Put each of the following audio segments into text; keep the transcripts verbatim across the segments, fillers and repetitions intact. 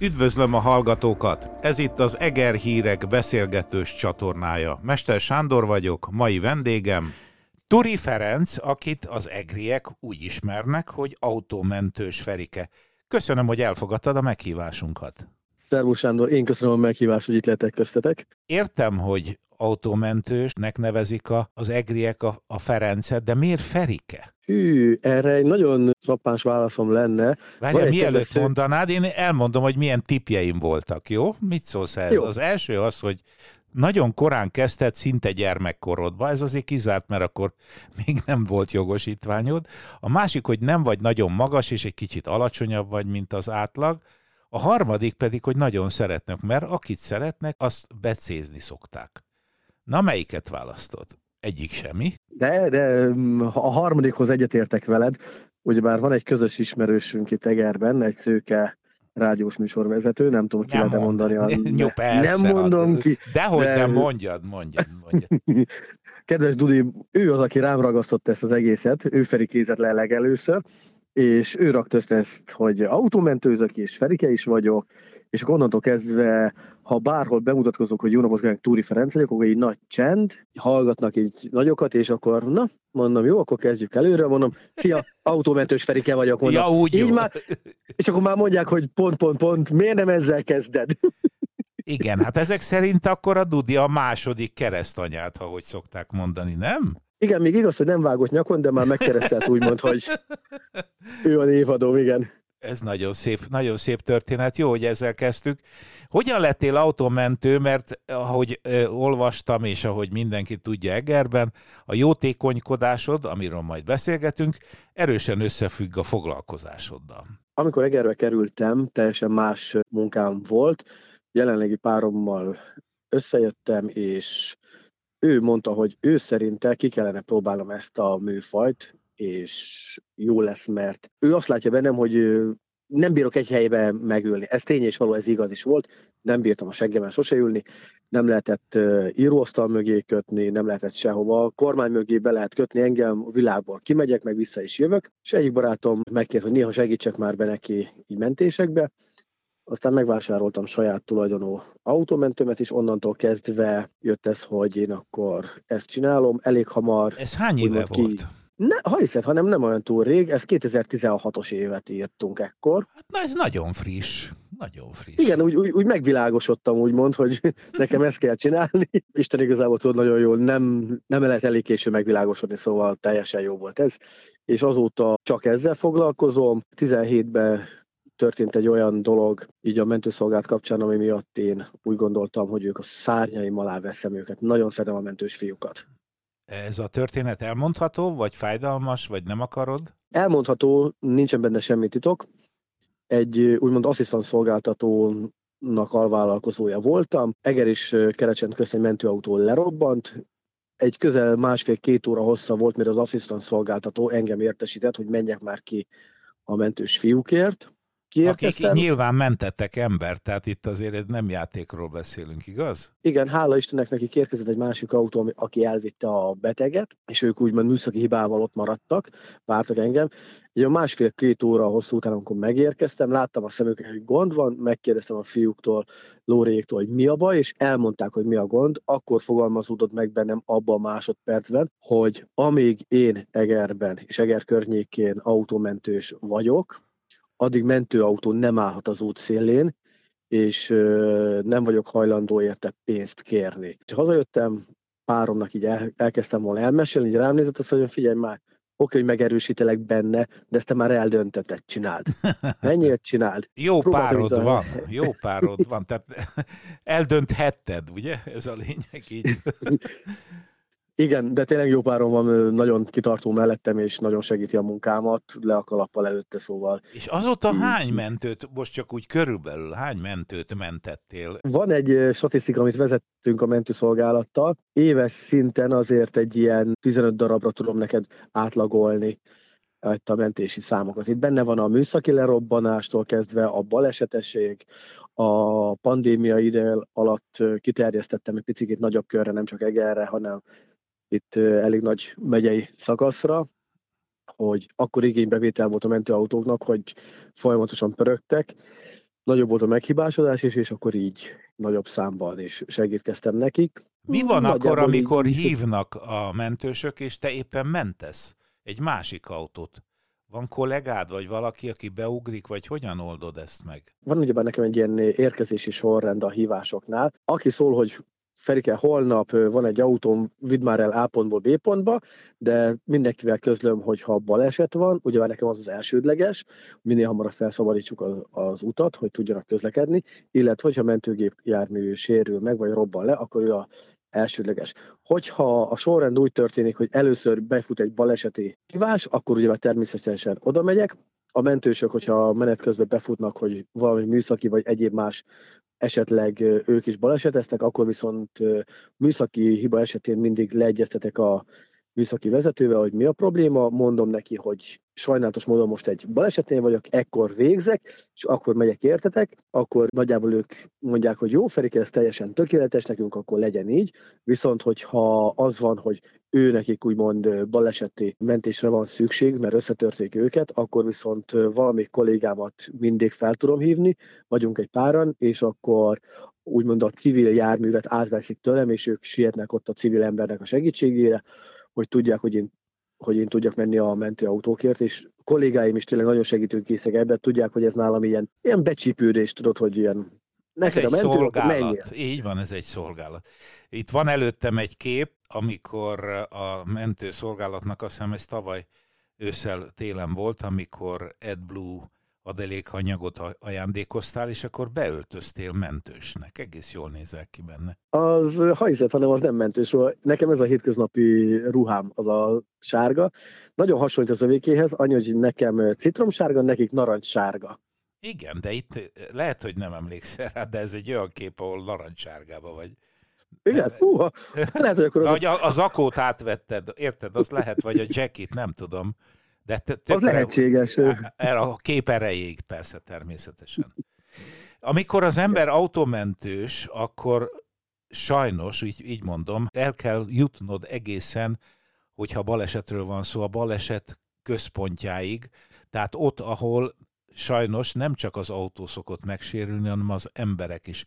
Üdvözlöm a hallgatókat! Ez itt az Eger Hírek beszélgetős csatornája. Mester Sándor vagyok, mai vendégem Turi Ferenc, akit az egriek úgy ismernek, hogy autómentős Ferike. Köszönöm, hogy elfogadtad a meghívásunkat. Szervusz Sándor, én köszönöm a meghívást, hogy itt lehetek köztetek. Értem, hogy autómentősnek nevezik a, az egriek a, a Ferencet, de miért Ferike? Hű, erre egy nagyon frappáns válaszom lenne. Várjál, mielőtt kereszt... mondanád, én elmondom, hogy milyen tipjeim voltak, jó? Mit szólsz ez? Jó. Az első az, hogy nagyon korán kezdted, szinte gyermekkorodba, ez azért kizárt, mert akkor még nem volt jogosítványod. A másik, hogy nem vagy nagyon magas, és egy kicsit alacsonyabb vagy, mint az átlag. A harmadik pedig, hogy nagyon szeretnek, mert akit szeretnek, azt becézni szokták. Na, melyiket választod? Egyik semmi. De, de a harmadikhoz egyetértek veled, ugyebár van egy közös ismerősünk itt Egerben, egy szőke rádiós műsorvezető, nem tudom, ki lehet mondani. A... Jó, persze, nem mondom hát, ki. Dehogy de... nem, mondjad, mondjad, mondjad. Kedves Dudi, ő az, aki rám ragasztott ezt az egészet, ő ferikézett le legelőször, és ő rakta ezt, hogy autómentőzök, és Ferike is vagyok, és akkor onnantól kezdve, ha bárhol bemutatkozok, hogy jó napot kívánok, Turi Ferenc vagyok, akkor egy nagy csend, hallgatnak így nagyokat, és akkor na, mondom, jó, akkor kezdjük előre, mondom, szia, autómentős Ferike vagyok, mondom. Ja, úgy így már, és akkor már mondják, hogy pont, pont, pont, miért nem ezzel kezded? Igen, hát ezek szerint akkor a Dudi a második keresztanyát, ahogy szokták mondani, nem? Igen, még igaz, hogy nem vágott nyakon, de már megkeresztelt úgymond, hogy ő a névadóm, igen. Ez nagyon szép, nagyon szép történet, jó, hogy ezzel kezdtük. Hogyan lettél autómentő, mert ahogy ö, olvastam, és ahogy mindenki tudja Egerben, a jótékonykodásod, amiről majd beszélgetünk, erősen összefügg a foglalkozásoddal. Amikor Egerbe kerültem, teljesen más munkám volt, jelenlegi párommal összejöttem, és ő mondta, hogy ő szerinte ki kellene próbálnom ezt a műfajt, és jó lesz, mert ő azt látja bennem, hogy nem bírok egy helybe megülni. Ez tény és való, ez igaz is volt. Nem bírtam a seggemen sose ülni, nem lehetett íróasztal mögé kötni, nem lehetett sehova. A kormány mögé be lehet kötni engem, a világból kimegyek, meg vissza is jövök. És egyik barátom megkért, hogy néha segítsek már be neki így mentésekbe. Aztán megvásároltam saját tulajdonú autómentőmet, és onnantól kezdve jött ez, hogy én akkor ezt csinálom, elég hamar. Ez hány éve ki... volt? Ne, ha hiszed, hanem nem olyan túl rég, ez kétezer-tizenhatos évet írtunk ekkor. Hát na, ez nagyon friss, nagyon friss. Igen, úgy, úgy, úgy megvilágosodtam úgymond, hogy nekem ezt kell csinálni. Isten igazából tudod nagyon jól, nem, nem lehet elég későn megvilágosodni, szóval teljesen jó volt ez. És azóta csak ezzel foglalkozom. tizenhétben történt egy olyan dolog, így a mentőszolgált kapcsán, ami miatt én úgy gondoltam, hogy ők a szárnyaim alá veszem őket. Nagyon szeretem a mentős fiúkat. Ez a történet elmondható, vagy fájdalmas, vagy nem akarod? Elmondható, nincsen benne semmi titok. Egy úgymond asszisztanszolgáltatónak alvállalkozója voltam. Eger és Kerecsent közt egy mentőautó lerobbant. Egy közel másfél-két óra hossza volt, mire az asszisztanszolgáltató engem értesített, hogy menjek már ki a mentős fiúkért. Akik nyilván mentettek embert, tehát itt azért nem játékról beszélünk, igaz? Igen, hála Istennek nekik érkezett egy másik autó, aki elvitte a beteget, és ők úgymond műszaki hibával ott maradtak, vártak engem. Egy másfél-két óra hosszú után, amikor megérkeztem, láttam a szemükön, hogy gond van, megkérdeztem a fiúktól, Lóréktól, hogy mi a baj, és elmondták, hogy mi a gond. Akkor fogalmazódott meg bennem abban a másodpercben, hogy amíg én Egerben és Eger környékén autómentős vagyok, addig mentőautó nem állhat az út szélén, és ö, nem vagyok hajlandó érte pénzt kérni. És hazajöttem, páromnak így el, elkezdtem volna elmesélni, így rám nézett, azt mondja, figyelj már, oké, hogy megerősítelek benne, de ezt te már eldöntetted, csináld. Menjél, csináld. Jó párod a... van, jó párod van, tehát eldönthetted, ugye? Ez a lényeg így. Igen, de tényleg jó párom van, nagyon kitartó mellettem, és nagyon segíti a munkámat, le a kalappal előtte, szóval. És azóta így... hány mentőt, most csak úgy körülbelül, hány mentőt mentettél? Van egy statisztika, amit vezettünk a mentőszolgálattal. Éves szinten azért egy ilyen tizenöt darabra tudom neked átlagolni itt a mentési számokat. Itt benne van a műszaki lerobbanástól kezdve a balesetesség, a pandémia idő alatt kiterjesztettem egy picit nagyobb körre, nem csak Egerre, hanem itt elég nagy megyei szakaszra, hogy akkor igénybevétel volt a mentőautóknak, hogy folyamatosan pörögtek, nagyobb volt a meghibásodás, és, és akkor így nagyobb számban is segítkeztem nekik. Mi van nagyjából akkor, amikor így... hívnak a mentősök, és te éppen mentesz egy másik autót? Van kollégád, vagy valaki, aki beugrik, vagy hogyan oldod ezt meg? Van ugyebár nekem egy ilyen érkezési sorrend a hívásoknál. Aki szól, hogy Ferike, holnap van egy autóm, vidd már el A pontból B pontba, de mindenkivel közlöm, hogy ha baleset van, ugyebár nekem az az elsődleges, minél hamarabb felszabadítsuk az, az utat, hogy tudjanak közlekedni, illetve, hogyha mentőgép jármű sérül meg, vagy robban le, akkor ő a elsődleges. Hogyha a sorrend úgy történik, hogy először befut egy baleseti hívás, akkor ugye természetesen oda megyek. A mentősök, hogyha menet közben befutnak, hogy valami műszaki vagy egyéb más, esetleg ők is baleseteztek, akkor viszont műszaki hiba esetén mindig leegyeztetek a műszaki vezetővel, hogy mi a probléma, mondom neki, hogy sajnálatos módon most egy balesetnél vagyok, ekkor végzek, és akkor megyek értetek, akkor nagyjából ők mondják, hogy jó, Ferike, ez teljesen tökéletes nekünk, akkor legyen így, viszont hogyha az van, hogy ő nekik úgymond baleseti mentésre van szükség, mert összetörték őket, akkor viszont valami kollégámat mindig fel tudom hívni, vagyunk egy páran, és akkor úgymond a civil járművet átveszik tőlem, és ők sietnek ott a civil embernek a segítségére, hogy tudják, hogy én, hogy én tudjak menni a mentőautókért, és kollégáim is tényleg nagyon segítőkészek ebben, tudják, hogy ez nálam ilyen, ilyen becsípődés, tudod, hogy ilyen neked a mentőautót. Így van, ez egy szolgálat. Itt van előttem egy kép, amikor a mentőszolgálatnak, azt hiszem ez tavaly ősszel télen volt, amikor AdBlue adalékanyagot ajándékoztál, és akkor beöltöztél mentősnek. Egész jól nézel ki benne. Az hajzat, hanem az nem mentős. Nekem ez a hétköznapi ruhám, az a sárga. Nagyon hasonlít az övékéhez, annyi, hogy nekem citromsárga, nekik narancssárga. Igen, de itt lehet, hogy nem emlékszel rá, de ez egy olyan kép, ahol narancssárgába vagy. Igen, húha! Lehet, hogy akkor az... De, a zakót átvetted, érted, az lehet, vagy a jacket, nem tudom. De t- t- az lehetséges. Erre a kép erejéig persze, természetesen. Amikor az ember automentős, akkor sajnos, így, így mondom, el kell jutnod egészen, hogyha balesetről van szó, a baleset központjáig, tehát ott, ahol sajnos nem csak az autó szokott megsérülni, hanem az emberek is.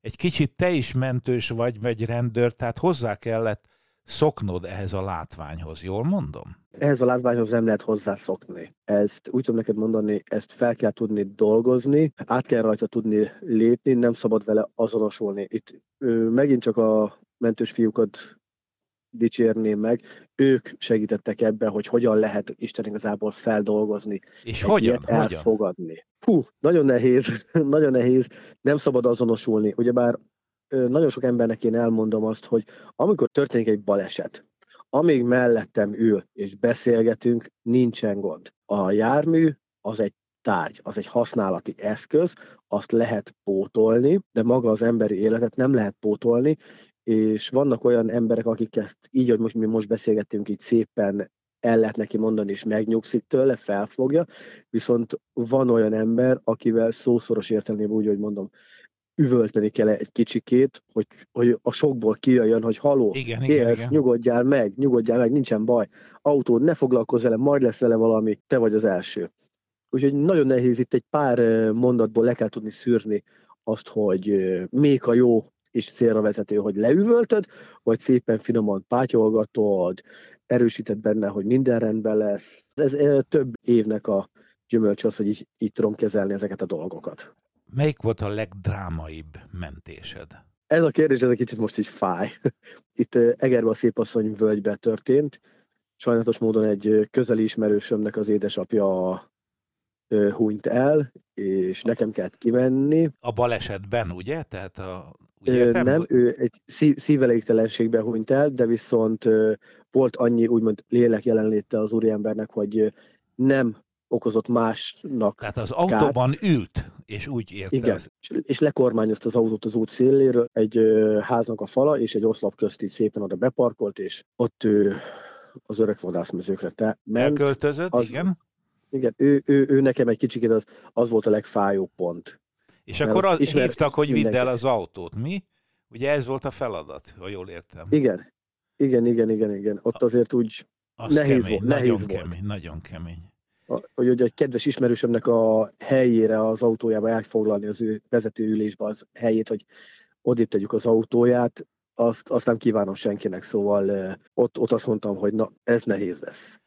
Egy kicsit te is mentős vagy, vagy rendőr, tehát hozzá kellett szoknod ehhez a látványhoz, jól mondom? Ehhez a látványhoz nem lehet hozzászokni. Ezt úgy tudom neked mondani, ezt fel kell tudni dolgozni, át kell rajta tudni lépni, nem szabad vele azonosulni. Itt ő, megint csak a mentős fiúkat dicsérném meg, ők segítettek ebben, hogy hogyan lehet Isten igazából feldolgozni. És hogyan? Elfogadni. Hú, nagyon nehéz, nagyon nehéz, nem szabad azonosulni. Ugyebár nagyon sok embernek én elmondom azt, hogy amikor történik egy baleset, amíg mellettem ül és beszélgetünk, nincsen gond. A jármű az egy tárgy, az egy használati eszköz, azt lehet pótolni, de maga az emberi életet nem lehet pótolni, és vannak olyan emberek, akik ezt így, hogy most mi most beszélgettünk, így szépen el lehet neki mondani, és megnyugszik tőle, felfogja, viszont van olyan ember, akivel szószoros értelemben úgy, hogy mondom, üvölteni kell egy kicsikét, hogy, hogy a sokból kijöjjön, hogy haló, élsz, nyugodjál meg, nyugodjál meg, nincsen baj, autód, ne foglalkozz vele, majd lesz vele valami, te vagy az első. Úgyhogy nagyon nehéz, itt egy pár mondatból le kell tudni szűrni azt, hogy még a jó és célra vezető, hogy leüvöltöd, vagy szépen finoman pátyolgatod, erősíted benne, hogy minden rendben lesz. Ez több évnek a gyümölcs az, hogy így, így tudom kezelni ezeket a dolgokat. Melyik volt a legdrámaibb mentésed? Ez a kérdés, ez egy kicsit most így fáj. Itt Egerben a Szépasszony völgybe történt. Sajnálatos módon egy közeli ismerősömnek az édesapja hunyt el, és nekem kellett kimenni. A balesetben, ugye? Tehát a, ugye nem, nem, ő egy szívelégtelenségben hunyt el, de viszont volt annyi úgymond lélek jelenléte az úriembernek, hogy nem okozott másnak. Tehát az autóban kárt. Ült, és úgy érte. Igen, és, és lekormányozta az autót az út széléről, egy ö, háznak a fala, és egy oszlop közt így szépen oda beparkolt, és ott ő az örök vadászmezőkre te ment. Elköltözött, az, igen. Igen, ő, ő, ő nekem egy kicsit az, az volt a legfájóbb pont. És mert akkor az hívtak, hogy vidd el az autót, mi? Ugye ez volt a feladat, ha jól értem. Igen, igen, igen, igen. igen. Ott azért úgy az nehéz kemény, volt. Nehéz nagyon volt. kemény, nagyon kemény. hogy, hogy egy kedves ismerősömnek a helyére az autójába elfoglalni az ő vezetőülésbe az helyét, hogy odébb tegyük az autóját, azt, azt nem kívánom senkinek, szóval ott, ott azt mondtam, hogy na, ez nehéz lesz.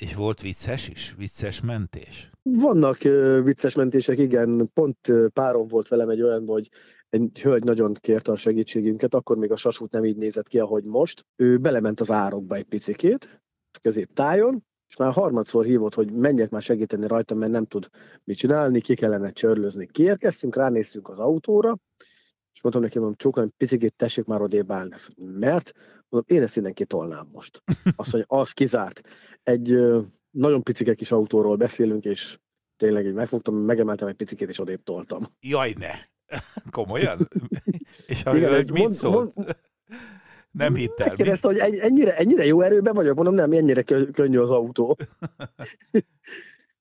És volt vicces is? Vicces mentés? Vannak vicces mentések, igen. Pont párom volt velem egy olyan, hogy egy hölgy nagyon kérte a segítségünket, akkor még a sasút nem így nézett ki, ahogy most. Ő belement az árokba egy picikét, középtájon, és már harmadszor hívott, hogy menjek már segíteni rajta, mert nem tud mit csinálni, ki kellene csörlözni. Kiérkeztünk, ránéztünk az autóra, és mondtam neki, mondom, csókolom, picikét tessék már odébb állni, mert mondom, én ezt innen kitolnám most. Azt mondja, az kizárt. Egy nagyon picike kis autóról beszélünk, és tényleg így megfogtam, megemeltem egy picikét, és odébb toltam. Jaj, ne! Komolyan? És a igen, hölgy mit mond, szólt? Mond, nem hittem. Megkérdezte, hogy ennyire, ennyire jó erőben vagyok, mondom, nem, ennyire könnyű az autó.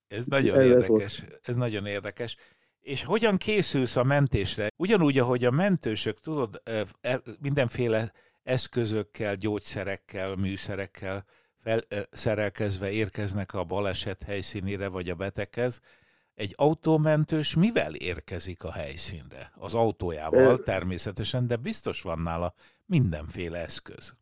Ez nagyon ez érdekes. Ez, ez nagyon érdekes. És hogyan készülsz a mentésre? Ugyanúgy, ahogy a mentősök, tudod, mindenféle eszközökkel, gyógyszerekkel, műszerekkel felszerelkezve érkeznek a baleset helyszínére, vagy a beteghez. Egy autómentős mivel érkezik a helyszínre? Az autójával természetesen, de biztos van nála mindenféle eszköz.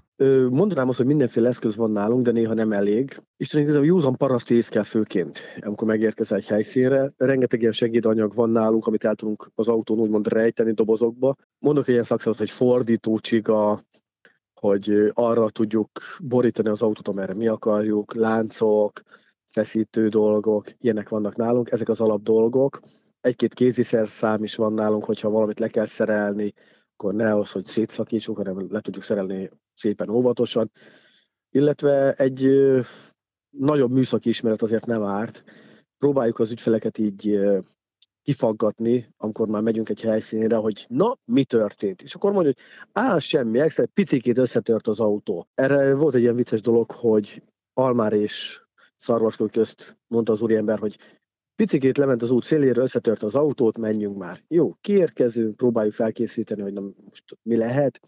Mondanám azt, hogy mindenféle eszköz van nálunk, de néha nem elég. Isten igazából józan paraszti ész kell főként, amikor megérkezel egy helyszínre. Rengeteg ilyen segédanyag van nálunk, amit el tudunk az autón úgymond rejteni dobozokba. Mondok ilyen szakszavot, hogy fordítócsiga, hogy arra tudjuk borítani az autót, amerre mi akarjuk, láncok, feszítő dolgok, ilyenek vannak nálunk, ezek az alap dolgok. Egy-két kéziszerszám is van nálunk, hogyha valamit le kell szerelni, akkor ne az, hogy szétszakítsuk, hanem le tudjuk szerelni szépen óvatosan. Illetve egy ö, nagyobb műszaki ismeret azért nem árt. Próbáljuk az ügyfeleket így ö, kifaggatni, amikor már megyünk egy helyszínre, hogy na, mi történt? És akkor mondjuk, hogy á, semmi, egy picikét összetört az autó. Erre volt egy ilyen vicces dolog, hogy Almár és Szarvaskó közt mondta az úriember, hogy picikét lement az út széléről, összetört az autót, menjünk már. Jó, kiérkezünk, próbáljuk felkészíteni, hogy na, most mi lehet.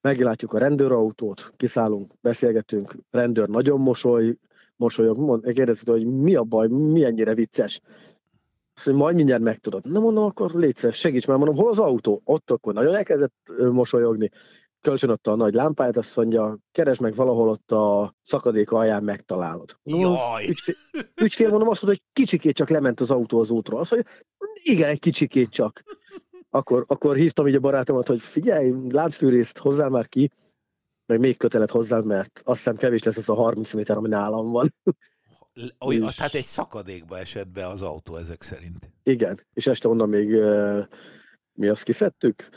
Meglátjuk a rendőrautót, kiszállunk, beszélgetünk, rendőr nagyon mosoly, mosolyog, kérdezik, hogy mi a baj, mi ennyire vicces. Azt mondja, majd mindjárt megtudod. Na mondom, akkor légy szíves, segíts már, mondom, hol az autó? Ott akkor nagyon elkezdett mosolyogni. Kölcsön adta a nagy lámpáját, azt mondja, keresd meg valahol ott a szakadék alján, megtalálod. Jaj! Ügyfél, ügyfél mondom, azt mondta, hogy kicsikét csak lement az autó az útról. Azt mondja, igen, egy kicsikét csak. Akkor, akkor hívtam így a barátomat, hogy figyelj, láncfűrészt hozzá már ki, meg még kötelet hozzá, mert azt hiszem kevés lesz az a harminc méter, ami nálam van. Olyan, és... Tehát egy szakadékba esett be az autó ezek szerint. Igen, és este onnan még uh, mi azt kiszedtük.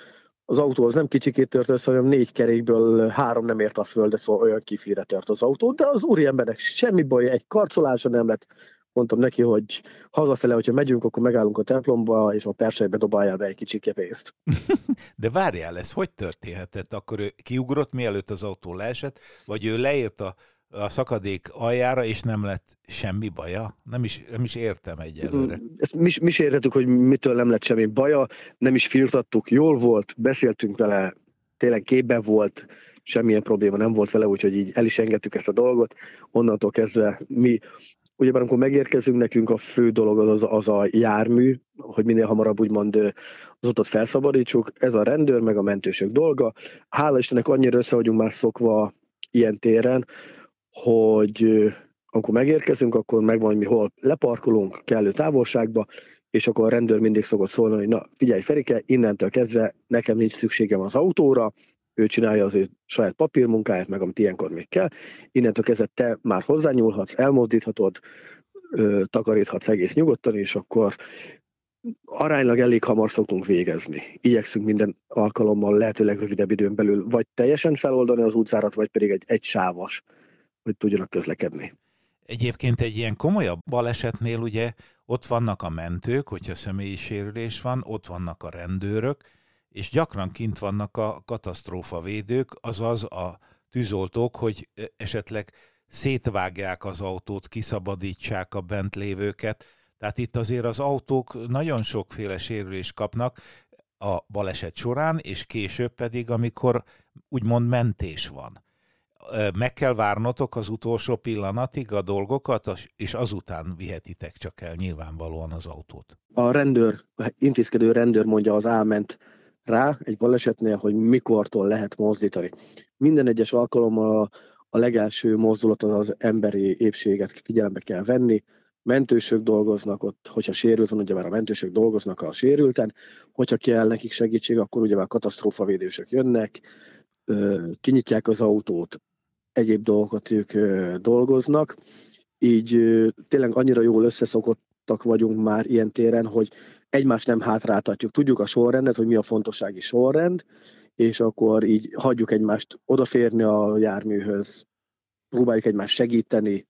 Az autó az nem kicsikét tört össze, hanem négy kerékből három nem ért a földet, szóval olyan kifire tört az autó, de az úriembernek semmi baj, egy karcolása nem lett. Mondtam neki, hogy hazafele, hogyha megyünk, akkor megállunk a templomba, és a persejbe dobáljál be egy kicsi pénzt. De várjál, ez hogy történhetett? Akkor ő kiugrott, mielőtt az autó leesett, vagy ő leért a, a szakadék aljára, és nem lett semmi baja? Nem is, nem is értem egyelőre. Ezt mi, mi is értettük, hogy mitől nem lett semmi baja, nem is firtattuk, jól volt, beszéltünk vele, tényleg képben volt, semmilyen probléma nem volt vele, úgyhogy így el is engedtük ezt a dolgot. Onnantól kezdve mi... Ugyebár amikor megérkezünk, nekünk a fő dolog az, az a jármű, hogy minél hamarabb úgymond az utat felszabadítsuk. Ez a rendőr meg a mentősök dolga. Hála Istennek annyira össze vagyunk már szokva ilyen téren, hogy amikor megérkezünk, akkor megvan, hogy mi hol leparkolunk kellő távolságba, és akkor a rendőr mindig szokott szólni, hogy na figyelj Ferike, innentől kezdve nekem nincs szükségem az autóra, ő csinálja az ő saját papírmunkáját, meg amit ilyenkor még kell. Innentől kezdve te már hozzányúlhatsz, elmozdíthatod, ö, takaríthatsz egész nyugodtan, és akkor aránylag elég hamar szoktunk végezni. Igyekszünk minden alkalommal lehetőleg rövidebb időn belül vagy teljesen feloldani az utcárat, vagy pedig egy egysávas, hogy tudjanak közlekedni. Egyébként egy ilyen komolyabb balesetnél ugye ott vannak a mentők, hogyha személyi sérülés van, ott vannak a rendőrök, és gyakran kint vannak a katasztrófavédők, azaz a tűzoltók, hogy esetleg szétvágják az autót, kiszabadítsák a bent lévőket. Tehát itt azért az autók nagyon sokféle sérülést kapnak a baleset során, és később pedig, amikor úgymond mentés van. meg kell várnotok az utolsó pillanatig a dolgokat, és azután vihetitek csak el nyilvánvalóan az autót. A rendőr, intézkedő rendőr mondja az áment rá egy balesetnél, hogy mikortól lehet mozdítani. Minden egyes alkalommal a, a legelső mozdulat az emberi épséget figyelembe kell venni. Mentősök dolgoznak ott, hogyha sérült van, ugye már a mentősök dolgoznak a sérülten, hogyha kell nekik segítség, akkor ugye már katasztrófavédősök jönnek, kinyitják az autót, egyéb dolgokat ők dolgoznak, így tényleg annyira jól összeszokottak vagyunk már ilyen téren, hogy egymást nem hátráltatjuk. Tudjuk a sorrendet, hogy mi a fontossági sorrend, és akkor így hagyjuk egymást odaférni a járműhöz, próbáljuk egymást segíteni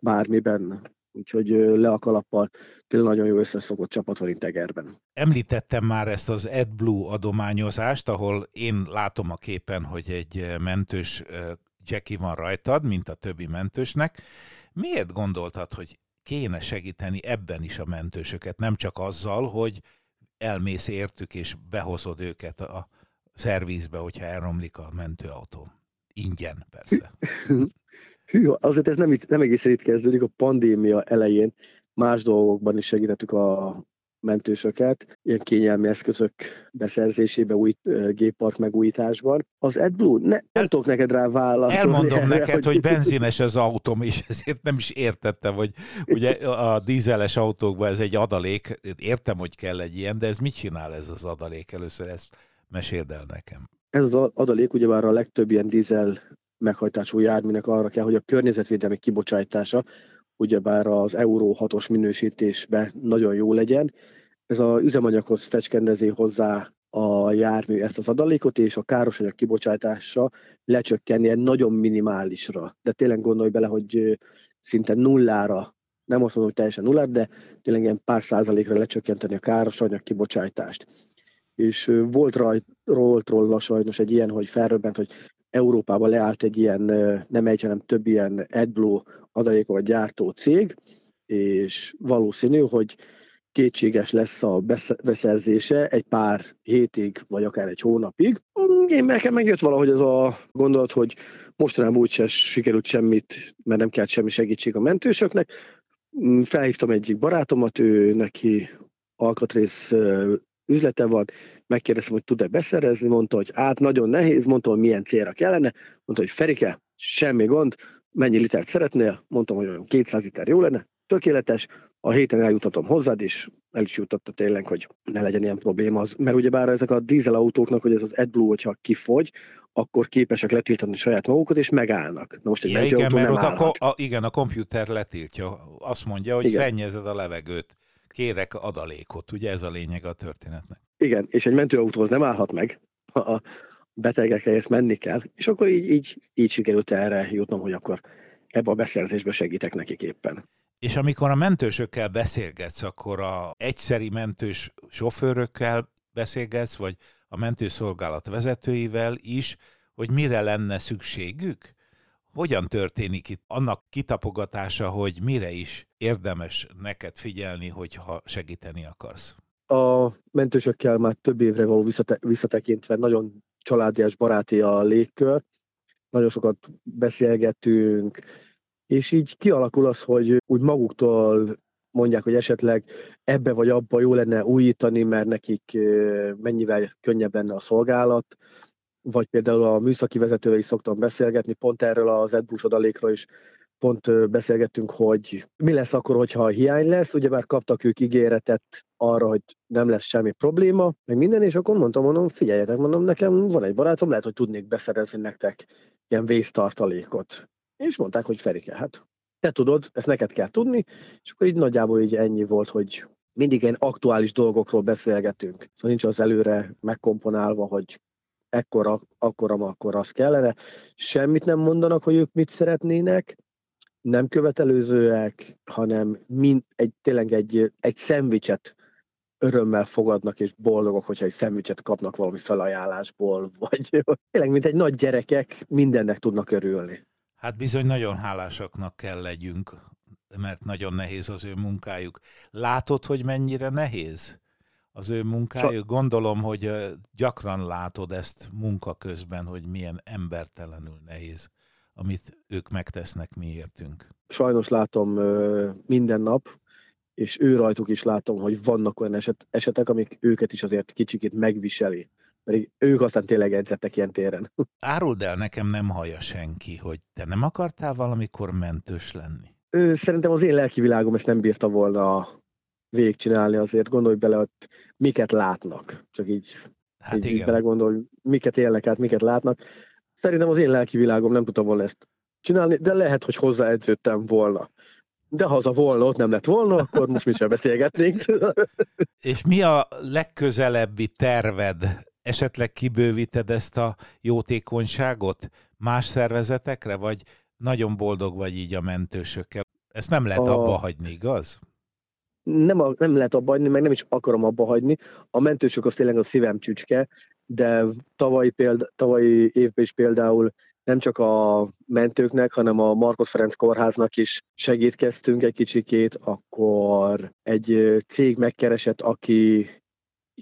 bármiben, úgyhogy le a kalappal tényleg nagyon jó összeszokott csapat van itt Egerben. Említettem már ezt az AdBlue adományozást, ahol én látom a képen, hogy egy mentős Jackie van rajtad, mint a többi mentősnek. Miért gondoltad, hogy kéne segíteni ebben is a mentősöket, nem csak azzal, hogy elmész értük és behozod őket a szervízbe, hogyha elromlik a mentőautó? Ingyen, persze. Hű, azért ez nem, nem egészen itt kezdődik, a pandémia elején más dolgokban is segítettük a mentősöket, ilyen kényelmi eszközök beszerzésébe, új géppark megújításban. Az AdBlue, ne, nem tudok neked rá válaszolni. Elmondom erre, neked, hogy... hogy benzines az autóm, és ezért nem is értettem, hogy ugye a dízeles autókban ez egy adalék, értem, hogy kell egy ilyen, de ez mit csinál ez az adalék? Először ezt meséld el nekem. Ez az adalék ugyebár a legtöbb ilyen dízel meghajtású járműnek arra kell, hogy a környezetvédelmi kibocsátása, ugyebár az Euro hatos minősítésben nagyon jó legyen. Ez az üzemanyaghoz fecskendezi hozzá a jármű ezt az adalékot, és a károsanyag kibocsátása lecsökkenni egy nagyon minimálisra. De tényleg gondolj bele, hogy szinte nullára, nem azt mondom, hogy teljesen nullára, de tényleg ilyen pár százalékra lecsökkenteni a károsanyag kibocsátást. És volt rajt, róla sajnos egy ilyen, hogy felröbbent, hogy Európában leállt egy ilyen, nem egy, hanem több ilyen AdBlue adalékokat gyártó cég, és valószínű, hogy kétséges lesz a beszerzése egy pár hétig, vagy akár egy hónapig. Én nekem megjött valahogy az a gondolat, hogy mostanában úgyse sikerült semmit, mert nem kellett semmi segítség a mentősöknek. Felhívtam egyik barátomat, ő neki alkatrész üzlete van, megkérdeztem, hogy tud-e beszerezni, mondta, hogy át nagyon nehéz, mondta, hogy milyen célra kellene, mondta, hogy Ferike, semmi gond, mennyi litert szeretnél, mondtam, hogy olyan kétszáz liter jó lenne, tökéletes, a héten eljutatom hozzád, és el is juttatta tényleg, hogy ne legyen ilyen probléma az, mert ugyebár ezek a dízelautóknak, hogy ez az AdBlue, hogyha kifogy, akkor képesek letiltani saját magukat, és megállnak. Na most egy ja, igen, mert nem ott a, ko- a, igen, a komputer letiltja, azt mondja, hogy igen, szennyezed a levegőt. Kérek adalékot, ugye ez a lényeg a történetnek. Igen, és egy mentőautóhoz nem állhat meg, a betegekért menni kell, és akkor így, így, így sikerült erre jutnom, hogy akkor ebbe a beszerzésbe segítek nekik éppen. És amikor a mentősökkel beszélgetsz, akkor a egyszeri mentős sofőrökkel beszélgetsz, vagy a mentőszolgálat vezetőivel is, hogy mire lenne szükségük? Hogyan történik itt annak kitapogatása, hogy mire is érdemes neked figyelni, hogyha segíteni akarsz? A mentősökkel már több évre való visszate- visszatekintve nagyon családias, baráti a légkör. Nagyon sokat beszélgetünk, és így kialakul az, hogy úgy maguktól mondják, hogy esetleg ebbe vagy abba jó lenne újítani, mert nekik mennyivel könnyebb lenne a szolgálat. Vagy például a műszaki vezetővel is szoktam beszélgetni, pont erről az AdBlue adalékról is pont beszélgettünk, hogy mi lesz akkor, hogyha hiány lesz, ugyebár kaptak ők ígéretet arra, hogy nem lesz semmi probléma, meg minden, és akkor mondtam, mondom, figyeljetek, mondom, nekem van egy barátom, lehet, hogy tudnék beszerezni nektek ilyen vésztartalékot. És mondták, hogy Ferike, hát te tudod, ezt neked kell tudni, és akkor így nagyjából így ennyi volt, hogy mindig ilyen aktuális dolgokról beszélgetünk. Szóval nincs az előre megkomponálva, hogy ekkora, akkora, akkor az kellene. Semmit nem mondanak, hogy ők mit szeretnének, nem követelőzőek, hanem mind, egy, tényleg egy, egy szendvicset örömmel fogadnak, és boldogok, hogyha egy szendvicset kapnak valami felajánlásból, vagy tényleg, mint egy nagy gyerekek, mindennek tudnak örülni. Hát bizony nagyon hálásaknak kell legyünk, mert nagyon nehéz az ő munkájuk. Látod, hogy mennyire nehéz? Az ő munkája, gondolom, hogy gyakran látod ezt munka közben, hogy milyen embertelenül nehéz amit ők megtesznek mi értünk. Sajnos látom minden nap, és ő rajtuk is látom, hogy vannak olyan eset, esetek, amik őket is azért kicsikét megviseli. Pedig ők aztán tényleg edzettek ilyen téren. Áruld el, nekem nem hallja senki, hogy te nem akartál valamikor mentős lenni? Szerintem az én lelkivilágom ezt nem bírta volna végigcsinálni, azért gondolj bele, hogy miket látnak. Csak így, hát így, így belegondolj, miket élnek át, miket látnak. Szerintem az én lelkivilágom nem tudta volna ezt csinálni, de lehet, hogy hozzáedződtem volna. De ha az a volna ott nem lett volna, akkor most mi sem beszélgetnénk. És mi a legközelebbi terved? Esetleg kibővíted ezt a jótékonyságot más szervezetekre, vagy nagyon boldog vagy így a mentősökkel? Ezt nem lehet a... abba hagyni, igaz? Nem, a, nem lehet abba hagyni, meg nem is akarom abba hagyni. A mentősök az tényleg a szívem csücske, de tavalyi, példa, tavalyi évben is például nem csak a mentőknek, hanem a Markosz Ferenc kórháznak is segítkeztünk egy kicsikét, akkor egy cég megkeresett, aki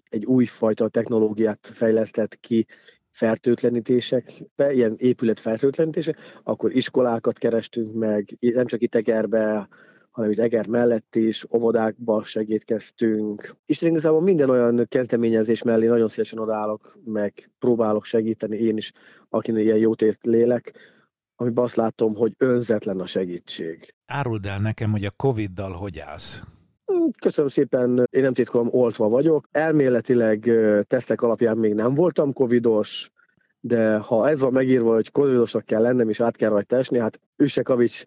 egy újfajta technológiát fejlesztett ki fertőtlenítésekbe, ilyen épületfertőtlenítések, akkor iskolákat kerestünk meg, nem csak itt Egerbe, hanem itt Eger mellett is, óvodákba segítkeztünk. És igazából minden olyan kezdeményezés mellé nagyon szívesen odállok, meg próbálok segíteni én is, akinek ilyen jótét lélek, amiben azt látom, hogy önzetlen a segítség. Áruld el nekem, hogy a Covid-dal hogy állsz? Köszönöm szépen, én nem titkolom, oltva vagyok. Elméletileg tesztek alapján még nem voltam covidos, de ha ez van megírva, hogy covidosnak kell lennem és át kell rajta esni, hát üsse kavics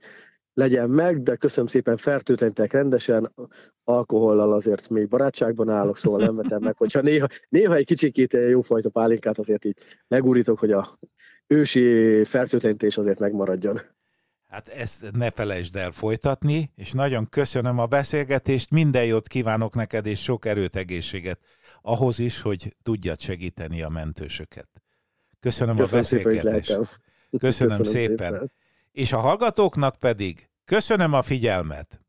legyen meg, de köszönöm szépen, fertőtlenítek rendesen, alkohollal azért még barátságban állok, szóval nem vetem meg, hogyha néha, néha egy kicsikét jófajta pálinkát azért így megúrítok, hogy a ősi fertőtlenítés azért megmaradjon. Hát ezt ne felejtsd el folytatni, és nagyon köszönöm a beszélgetést, minden jót kívánok neked, és sok erőt, egészséget ahhoz is, hogy tudjad segíteni a mentősöket. Köszönöm, köszönöm a beszélgetést. Szépen, köszönöm, köszönöm szépen. szépen. És a hallgatóknak pedig köszönöm a figyelmet.